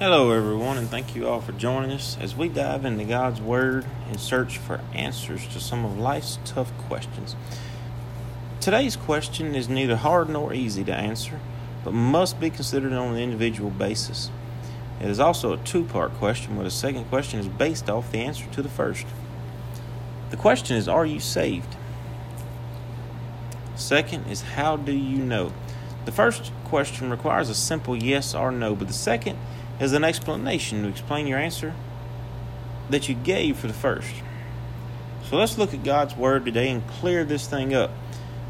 Hello everyone, and thank you all for joining us as we dive into God's Word and search for answers to some of life's tough questions. Today's question is neither hard nor easy to answer, but must be considered on an individual basis. It is also a two-part question, where the second question is based off the answer to the first. The question is, are you saved? Second is, how do you know? The first question requires a simple yes or no, but the second is an explanation to explain your answer that you gave for the first. So let's look at God's Word today and clear this thing up,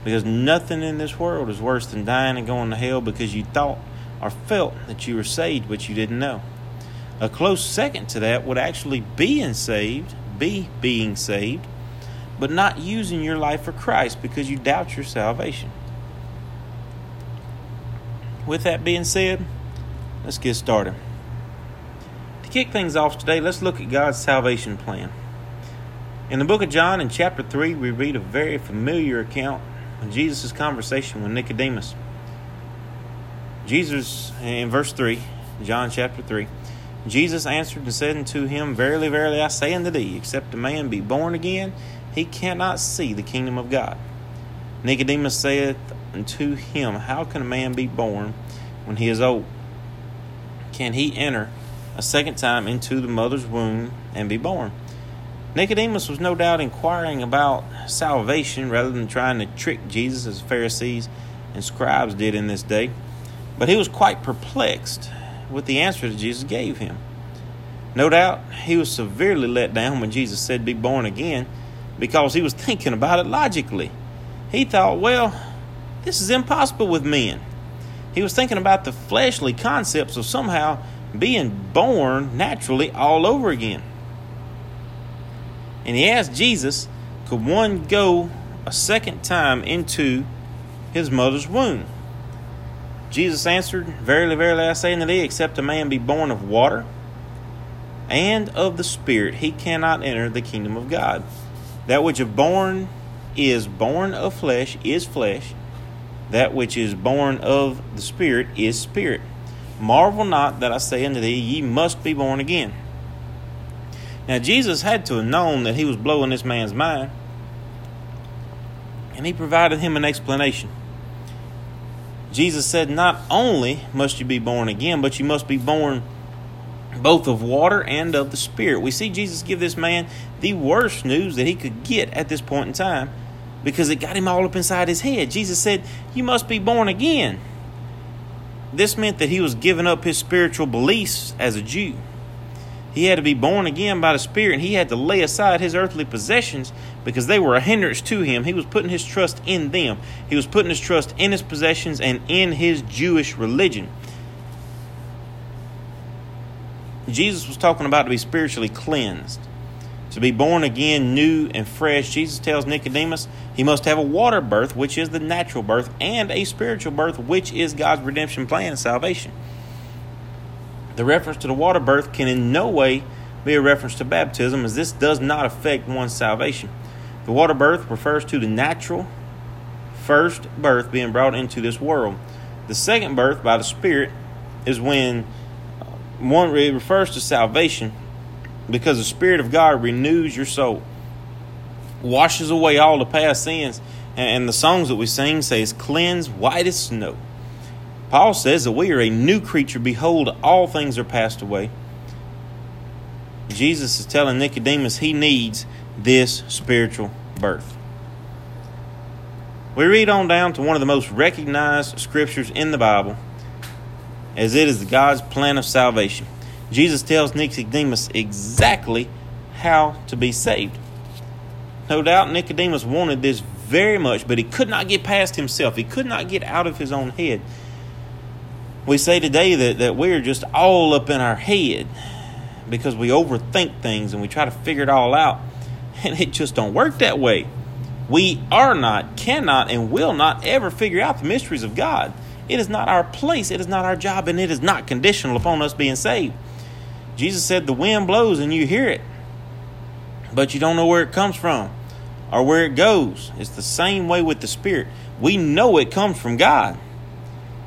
because nothing in this world is worse than dying and going to hell because you thought or felt that you were saved but you didn't know. A close second to that would actually being saved, but not using your life for Christ because you doubt your salvation. With that being said, let's get started. To kick things off today, let's look at God's salvation plan. In the book of John, in chapter 3, we read a very familiar account of Jesus' conversation with Nicodemus. Jesus, in verse 3, John chapter 3, Jesus answered and said unto him, Verily, verily, I say unto thee, except a man be born again, he cannot see the kingdom of God. Nicodemus saith unto him, How can a man be born when he is old? Can he enter a second time into the mother's womb and be born? Nicodemus was no doubt inquiring about salvation rather than trying to trick Jesus as Pharisees and scribes did in this day. But he was quite perplexed with the answer that Jesus gave him. No doubt he was severely let down when Jesus said be born again, because he was thinking about it logically. He thought, well, this is impossible with men. He was thinking about the fleshly concepts of somehow being born naturally all over again. And he asked Jesus, could one go a second time into his mother's womb? Jesus answered, Verily, verily, I say unto thee, except a man be born of water and of the Spirit, he cannot enter the kingdom of God. That which is born of flesh is flesh. That which is born of the Spirit is spirit. Marvel not that I say unto thee, ye must be born again. Now, Jesus had to have known that he was blowing this man's mind, and he provided him an explanation. Jesus said, not only must you be born again, but you must be born both of water and of the Spirit. We see Jesus give this man the worst news that he could get at this point in time, because it got him all up inside his head. Jesus said, you must be born again. This meant that he was giving up his spiritual beliefs as a Jew. He had to be born again by the Spirit, and he had to lay aside his earthly possessions because they were a hindrance to him. He was putting his trust in them. He was putting his trust in his possessions and in his Jewish religion. Jesus was talking about to be spiritually cleansed. To be born again, new and fresh, Jesus tells Nicodemus he must have a water birth, which is the natural birth, and a spiritual birth, which is God's redemption plan, salvation. The reference to the water birth can in no way be a reference to baptism, as this does not affect one's salvation. The water birth refers to the natural first birth being brought into this world. The second birth by the Spirit is when one refers to salvation, because the Spirit of God renews your soul, washes away all the past sins, and the songs that we sing say it's cleansed white as snow. Paul says that we are a new creature. Behold, all things are passed away. Jesus is telling Nicodemus he needs this spiritual birth. We read on down to one of the most recognized scriptures in the Bible, as it is God's plan of salvation. Jesus tells Nicodemus exactly how to be saved. No doubt Nicodemus wanted this very much, but he could not get past himself. He could not get out of his own head. We say today that we're just all up in our head because we overthink things and we try to figure it all out, and it just don't work that way. We are not, cannot, and will not ever figure out the mysteries of God. It is not our place, it is not our job, and it is not conditional upon us being saved. Jesus said the wind blows and you hear it, but you don't know where it comes from or where it goes. It's the same way with the Spirit. We know it comes from God.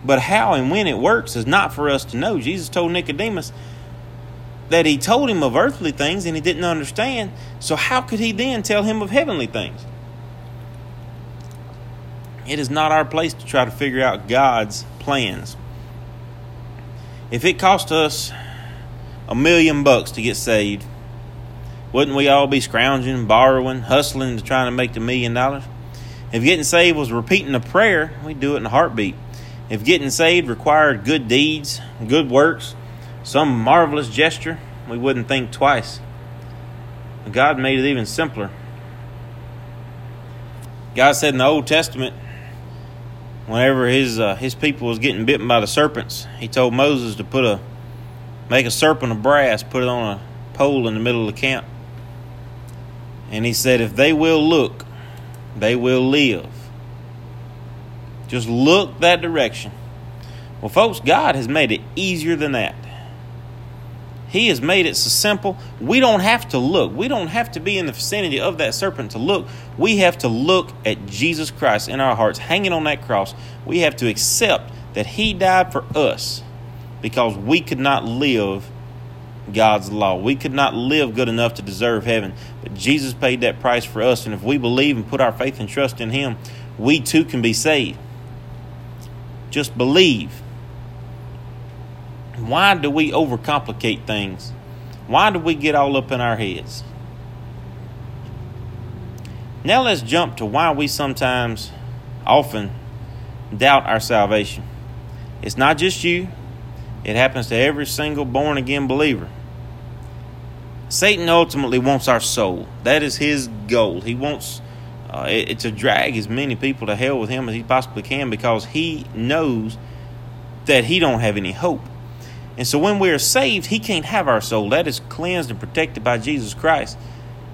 But how and when it works is not for us to know. Jesus told Nicodemus that he told him of earthly things and he didn't understand. So how could he then tell him of heavenly things? It is not our place to try to figure out God's plans. If it cost us $1 million to get saved, wouldn't we all be scrounging, borrowing, hustling to try to make the $1 million? If getting saved was repeating a prayer, we'd do it in a heartbeat. If getting saved required good deeds, good works, some marvelous gesture, we wouldn't think twice. God made it even simpler. God said in the Old Testament, whenever his people was getting bitten by the serpents, he told Moses to make a serpent of brass, put it on a pole in the middle of the camp. And he said, if they will look, they will live. Just look that direction. Well, folks, God has made it easier than that. He has made it so simple. We don't have to look. We don't have to be in the vicinity of that serpent to look. We have to look at Jesus Christ in our hearts, hanging on that cross. We have to accept that he died for us because we could not live God's law. We could not live good enough to deserve heaven. But Jesus paid that price for us, and if we believe and put our faith and trust in him, we too can be saved. Just believe. Why do we overcomplicate things? Why do we get all up in our heads? Now let's jump to why we sometimes, often, doubt our salvation. It's not just you. It happens to every single born-again believer. Satan ultimately wants our soul. That is his goal. He wants it to drag as many people to hell with him as he possibly can because he knows that he don't have any hope. And so when we are saved, he can't have our soul. That is cleansed and protected by Jesus Christ.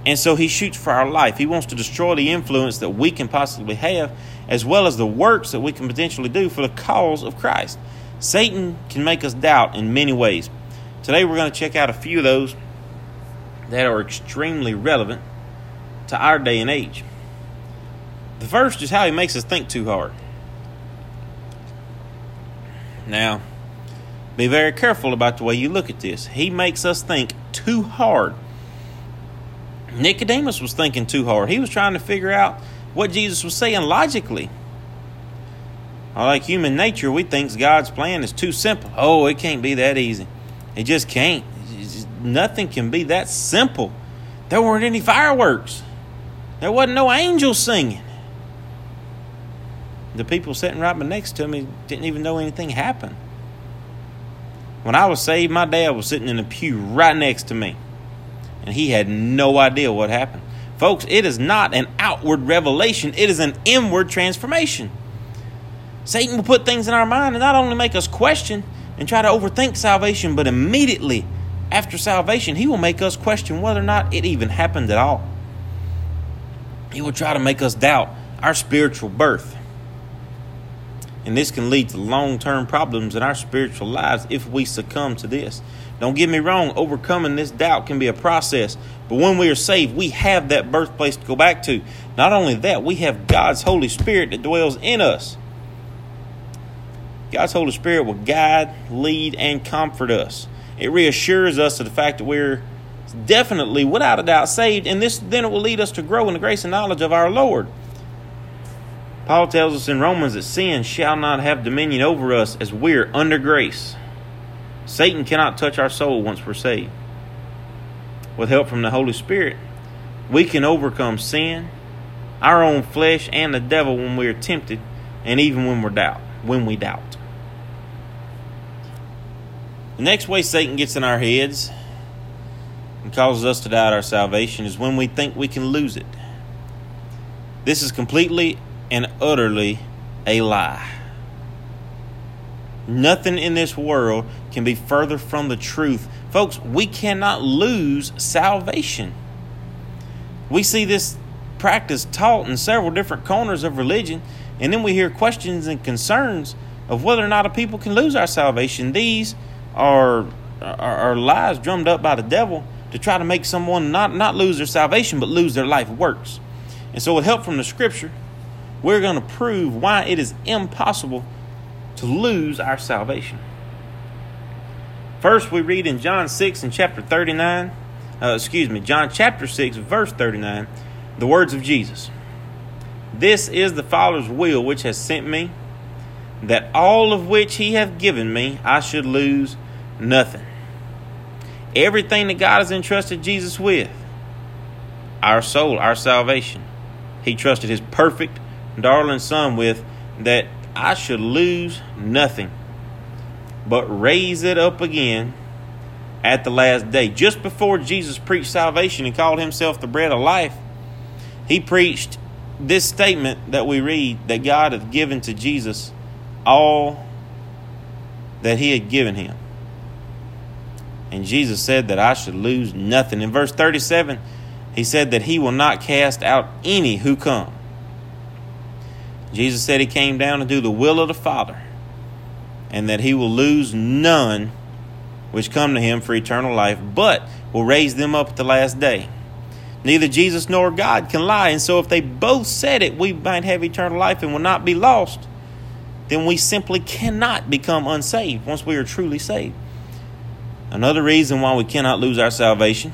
And so he shoots for our life. He wants to destroy the influence that we can possibly have, as well as the works that we can potentially do for the cause of Christ. Satan can make us doubt in many ways. Today we're going to check out a few of those that are extremely relevant to our day and age. The first is how he makes us think too hard. Now, be very careful about the way you look at this. He makes us think too hard. Nicodemus was thinking too hard. He was trying to figure out what Jesus was saying logically. Like human nature, we think God's plan is too simple. Oh, it can't be that easy. It just can't. Nothing can be that simple. There weren't any fireworks. There wasn't no angels singing. The people sitting right next to me didn't even know anything happened. When I was saved, my dad was sitting in a pew right next to me, and he had no idea what happened. Folks, it is not an outward revelation. It is an inward transformation. Satan will put things in our mind and not only make us question and try to overthink salvation, but immediately after salvation, he will make us question whether or not it even happened at all. He will try to make us doubt our spiritual birth. And this can lead to long-term problems in our spiritual lives if we succumb to this. Don't get me wrong, overcoming this doubt can be a process. But when we are saved, we have that birthplace to go back to. Not only that, we have God's Holy Spirit that dwells in us. God's Holy Spirit will guide, lead, and comfort us. It reassures us of the fact that we're definitely, without a doubt, saved, and this then it will lead us to grow in the grace and knowledge of our Lord. Paul tells us in Romans that sin shall not have dominion over us as we're under grace. Satan cannot touch our soul once we're saved. With help from the Holy Spirit, we can overcome sin, our own flesh, and the devil when we are tempted, and even when we doubt. The next way Satan gets in our heads and causes us to doubt our salvation is when we think we can lose it. This is completely and utterly a lie. Nothing in this world can be further from the truth. Folks, we cannot lose salvation. We see this practice taught in several different corners of religion. And then we hear questions and concerns of whether or not a people can lose our salvation. These are lies drummed up by the devil to try to make someone not lose their salvation, but lose their life works. And so with help from the scripture, we're going to prove why it is impossible to lose our salvation. First, we read in John chapter 6, verse 39, the words of Jesus. This is the Father's will which has sent me, that all of which he hath given me, I should lose nothing. Everything that God has entrusted Jesus with, our soul, our salvation, he trusted his perfect darling son with, that I should lose nothing, but raise it up again at the last day. Just before Jesus preached salvation and called himself the bread of life, he preached this statement that we read, that God hath given to Jesus all that he had given him. And Jesus said that I should lose nothing. In verse 37, he said that he will not cast out any who come. Jesus said he came down to do the will of the Father, and that he will lose none which come to him for eternal life, but will raise them up at the last day. Neither Jesus nor God can lie, and so if they both said it, we might have eternal life and will not be lost. Then we simply cannot become unsaved once we are truly saved. Another reason why we cannot lose our salvation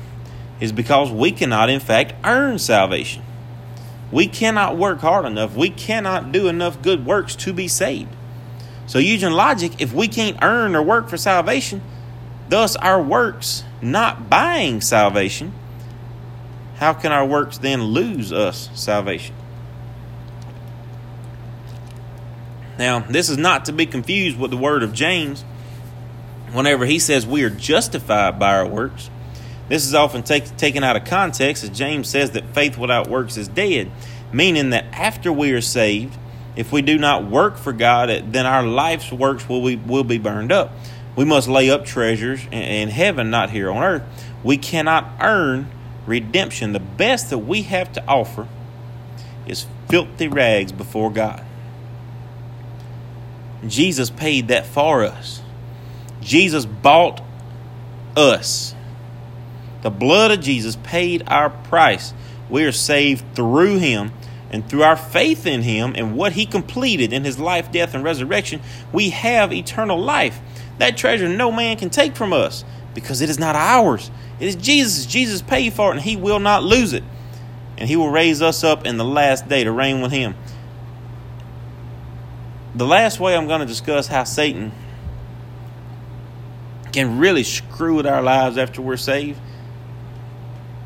is because we cannot, in fact, earn salvation. We cannot work hard enough. We cannot do enough good works to be saved. So using logic, if we can't earn or work for salvation, thus our works not buying salvation, how can our works then lose us salvation? Now, this is not to be confused with the word of James. Whenever he says we are justified by our works, this is often taken out of context, as James says that faith without works is dead, meaning that after we are saved, if we do not work for God, then our life's works will be burned up. We must lay up treasures in heaven, not here on earth. We cannot earn redemption. The best that we have to offer is filthy rags before God. Jesus paid that for us. Jesus bought us. The blood of Jesus paid our price. We are saved through him, and through our faith in him and what he completed in his life, death, and resurrection, we have eternal life. That treasure no man can take from us, because it is not ours. It is Jesus'. Jesus paid for it, and he will not lose it. And he will raise us up in the last day to reign with him. The last way I'm going to discuss how Satan can really screw with our lives after we're saved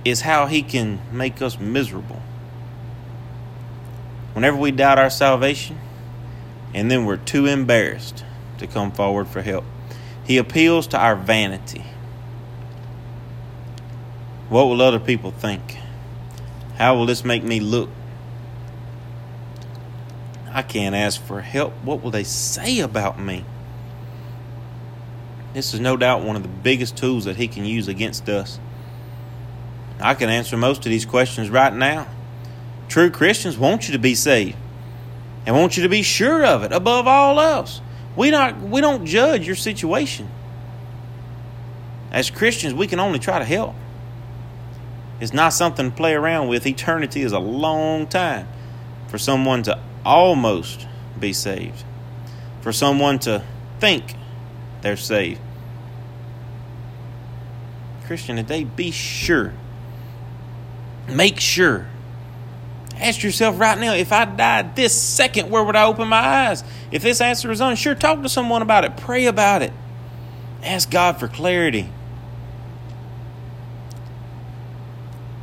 is how he can make us miserable. Whenever we doubt our salvation, and then we're too embarrassed to come forward for help, he appeals to our vanity. What will other people think? How will this make me look? I can't ask for help. What will they say about me? This is no doubt one of the biggest tools that he can use against us. I can answer most of these questions right now. True Christians want you to be saved and want you to be sure of it above all else. We don't judge your situation. As Christians, we can only try to help. It's not something to play around with. Eternity is a long time for someone to almost be saved, for someone to think they're saved. Christian today, be sure. Make sure. Ask yourself right now, if I died this second, where would I open my eyes? If this answer is unsure, talk to someone about it. Pray about it. Ask God for clarity.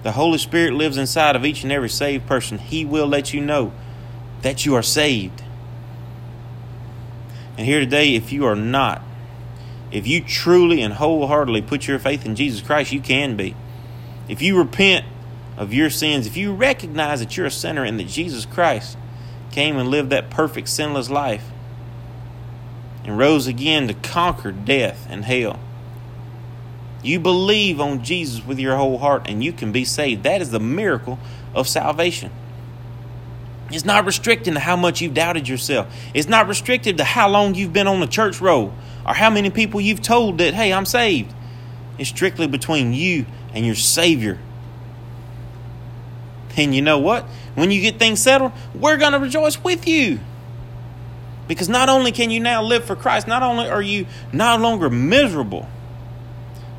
The Holy Spirit lives inside of each and every saved person. He will let you know that you are saved. And here today, if you are not, if you truly and wholeheartedly put your faith in Jesus Christ, you can be. If you repent of your sins, if you recognize that you're a sinner and that Jesus Christ came and lived that perfect sinless life and rose again to conquer death and hell, you believe on Jesus with your whole heart and you can be saved. That is the miracle of salvation. It's not restricted to how much you've doubted yourself. It's not restricted to how long you've been on the church roll or how many people you've told that, hey, I'm saved. It's strictly between you and your Savior. And you know what? When you get things settled, we're going to rejoice with you. Because not only can you now live for Christ, not only are you no longer miserable,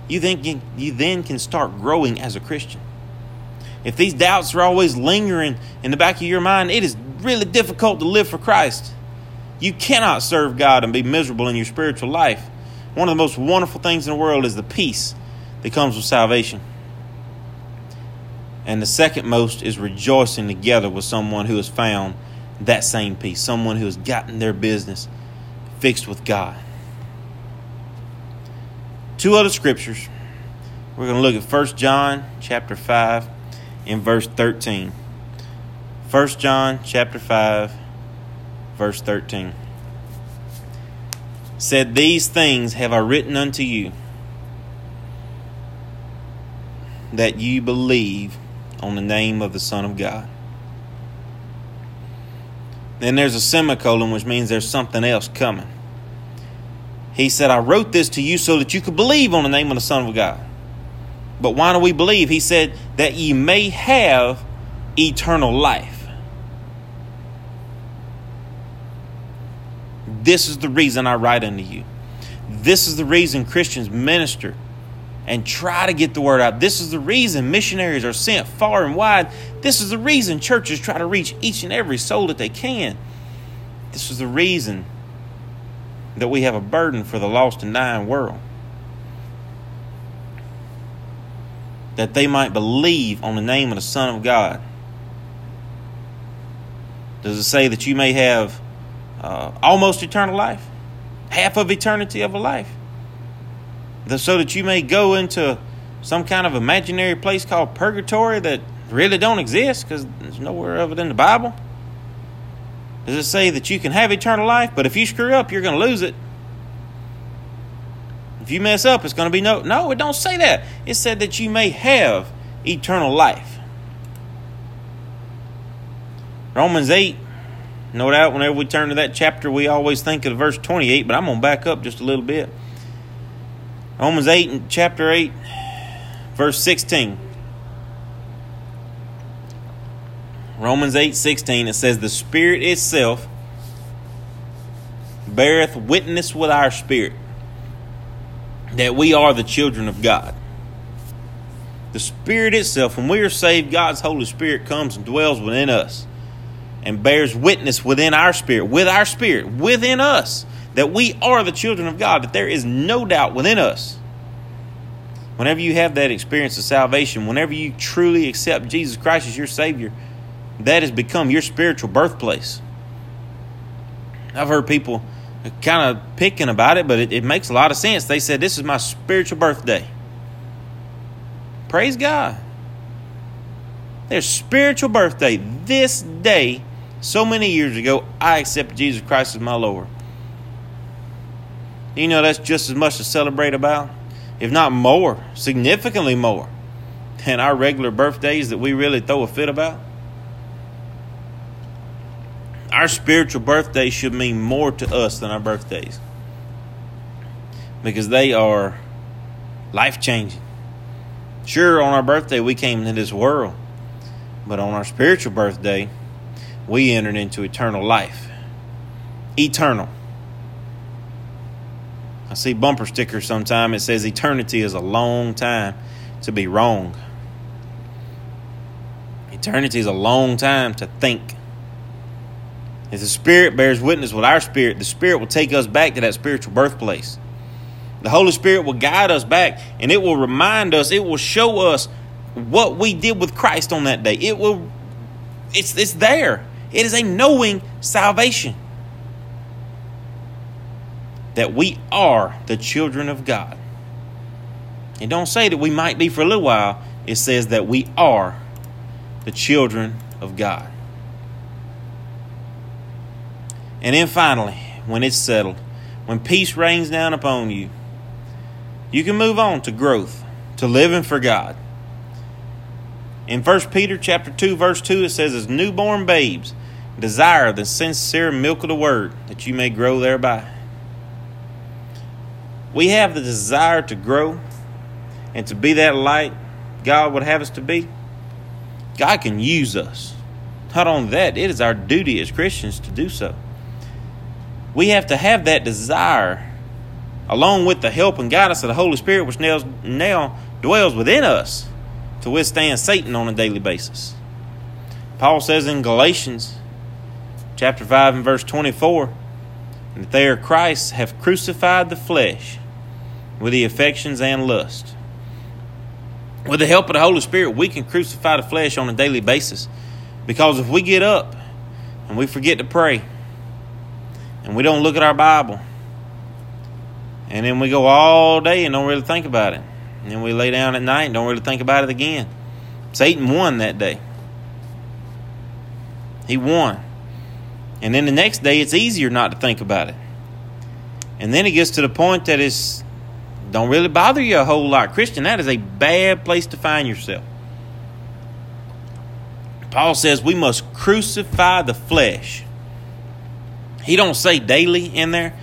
you then can start growing as a Christian. If these doubts are always lingering in the back of your mind, it is really difficult to live for Christ. You cannot serve God and be miserable in your spiritual life. One of the most wonderful things in the world is the peace that comes with salvation. And the second most is rejoicing together with someone who has found that same peace, someone who has gotten their business fixed with God. Two other scriptures. We're going to look at 1 John chapter 5 and verse 13. 1 John chapter 5, verse 13. Said, "These things have I written unto you, that you believe on the name of the Son of God." Then there's a semicolon, which means there's something else coming. He said, "I wrote this to you so that you could believe on the name of the Son of God." But why do we believe? He said, "That ye may have eternal life." This is the reason I write unto you. This is the reason Christians minister and try to get the word out. This is the reason missionaries are sent far and wide. This is the reason churches try to reach each and every soul that they can. This is the reason that we have a burden for the lost and dying world, that they might believe on the name of the Son of God. Does it say that you may have almost eternal life? Half of eternity of a life? So that you may go into some kind of imaginary place called purgatory that really don't exist because there's nowhere of it in the Bible? Does it say that you can have eternal life, but if you screw up, you're going to lose it? If you mess up, it's going to be no, it don't say that. It said that you may have eternal life. Romans 8, no doubt whenever we turn to that chapter, we always think of verse 28, but I'm going to back up just a little bit. Romans 8 and chapter 8, verse 16. Romans 8, 16, it says, "The Spirit itself beareth witness with our spirit that we are the children of God." The Spirit itself, when we are saved, God's Holy Spirit comes and dwells within us and bears witness within our spirit, with our spirit, within us, that we are the children of God, that there is no doubt within us. Whenever you have that experience of salvation, whenever you truly accept Jesus Christ as your Savior, that has become your spiritual birthplace. I've heard people kind of picking about it, but it makes a lot of sense. They said, "This is my spiritual birthday." Praise God. Their spiritual birthday. This day, so many years ago, I accepted Jesus Christ as my Lord. You know, that's just as much to celebrate about, if not more, significantly more, than our regular birthdays that we really throw a fit about. Our spiritual birthdays should mean more to us than our birthdays, because they are life-changing. Sure, on our birthday we came into this world, but on our spiritual birthday we entered into eternal life. Eternal. I see bumper stickers sometime. It says eternity is a long time to be wrong. Eternity is a long time to think. If the Spirit bears witness with our spirit, the Spirit will take us back to that spiritual birthplace. The Holy Spirit will guide us back, and it will remind us, it will show us what we did with Christ on that day. It's there. It is a knowing salvation, that we are the children of God. It don't say that we might be for a little while. It says that we are the children of God. And then finally, when it's settled, when peace rains down upon you, you can move on to growth, to living for God. In 1 Peter chapter 2, verse 2, it says, "As newborn babes, desire the sincere milk of the word, that you may grow thereby." We have the desire to grow and to be that light God would have us to be. God can use us. Not only that, it is our duty as Christians to do so. We have to have that desire along with the help and guidance of the Holy Spirit, which now dwells within us, to withstand Satan on a daily basis. Paul says in Galatians chapter 5 and verse 24, that they are Christ have crucified the flesh with the affections and lust. With the help of the Holy Spirit, we can crucify the flesh on a daily basis, because if we get up and we forget to pray and we don't look at our Bible, and then we go all day and don't really think about it, and then we lay down at night and don't really think about it again, Satan won that day. He won. And then the next day, it's easier not to think about it. And then it gets to the point that it's don't really bother you a whole lot. Christian, that is a bad place to find yourself. Paul says we must crucify the flesh. He don't say daily in there,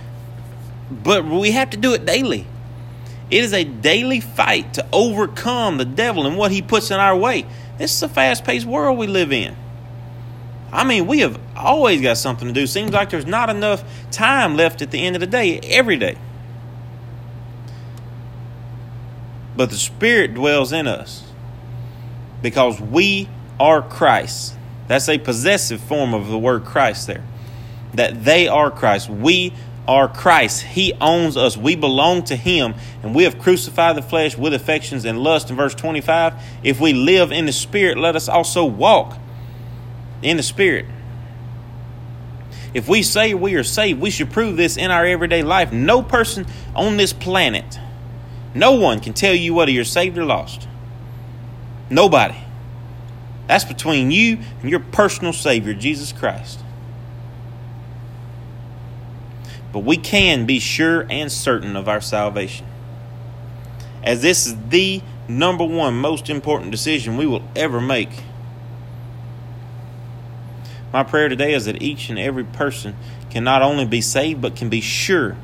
but we have to do it daily. It is a daily fight to overcome the devil and what he puts in our way. This is a fast-paced world we live in. I mean, we have always got something to do. Seems like there's not enough time left at the end of the day, every day. But the Spirit dwells in us because we are Christ. That's a possessive form of the word Christ there. That they are Christ. We are Christ. He owns us. We belong to Him. And we have crucified the flesh with affections and lust. In verse 25, if we live in the Spirit, let us also walk in the Spirit. If we say we are saved, we should prove this in our everyday life. No person on this planet, no one can tell you whether you're saved or lost. Nobody. That's between you and your personal Savior, Jesus Christ. But we can be sure and certain of our salvation, as this is the number one most important decision we will ever make. My prayer today is that each and every person can not only be saved, but can be sure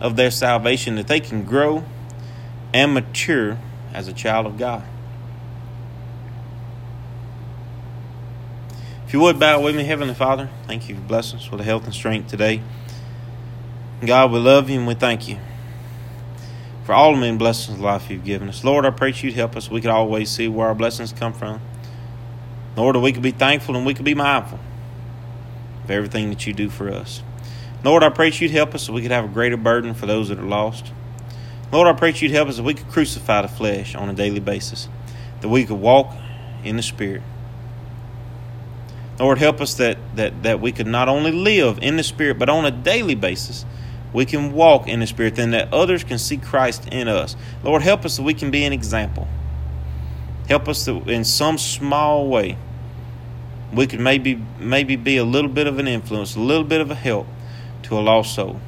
of their salvation, that they can grow and mature as a child of God. If you would, bow with me. Heavenly Father, thank you for blessing us with the health and strength today. God, we love you and we thank you for all the many blessings of life you've given us. Lord, I pray that you'd help us. We could always see where our blessings come from. Lord, that we could be thankful and we could be mindful of everything that you do for us. Lord, I pray that you'd help us so we could have a greater burden for those that are lost. Lord, I pray that you'd help us that we could crucify the flesh on a daily basis, that we could walk in the Spirit. Lord, help us that we could not only live in the Spirit, but on a daily basis, we can walk in the Spirit, then that others can see Christ in us. Lord, help us that we can be an example. Help us that in some small way, we could maybe be a little bit of an influence, a little bit of a help to a lost soul.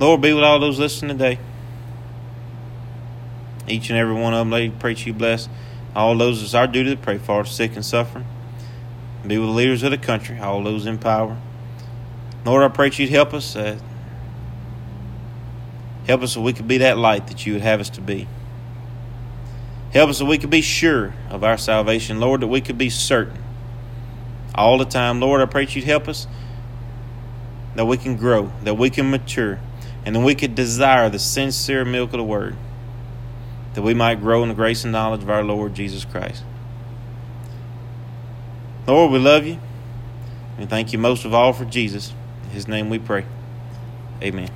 Lord, be with all those listening today. Each and every one of them, Lord, pray that you bless all those. It's our duty to pray for, sick and suffering. Be with the leaders of the country, all those in power. Lord, I pray that you'd help us. Help us so we could be that light that you would have us to be. Help us so we could be sure of our salvation, Lord, that we could be certain all the time. Lord, I pray that you'd help us that we can grow, that we can mature, and that we could desire the sincere milk of the Word, that we might grow in the grace and knowledge of our Lord Jesus Christ. Lord, we love you, and thank you most of all for Jesus. In His name we pray. Amen.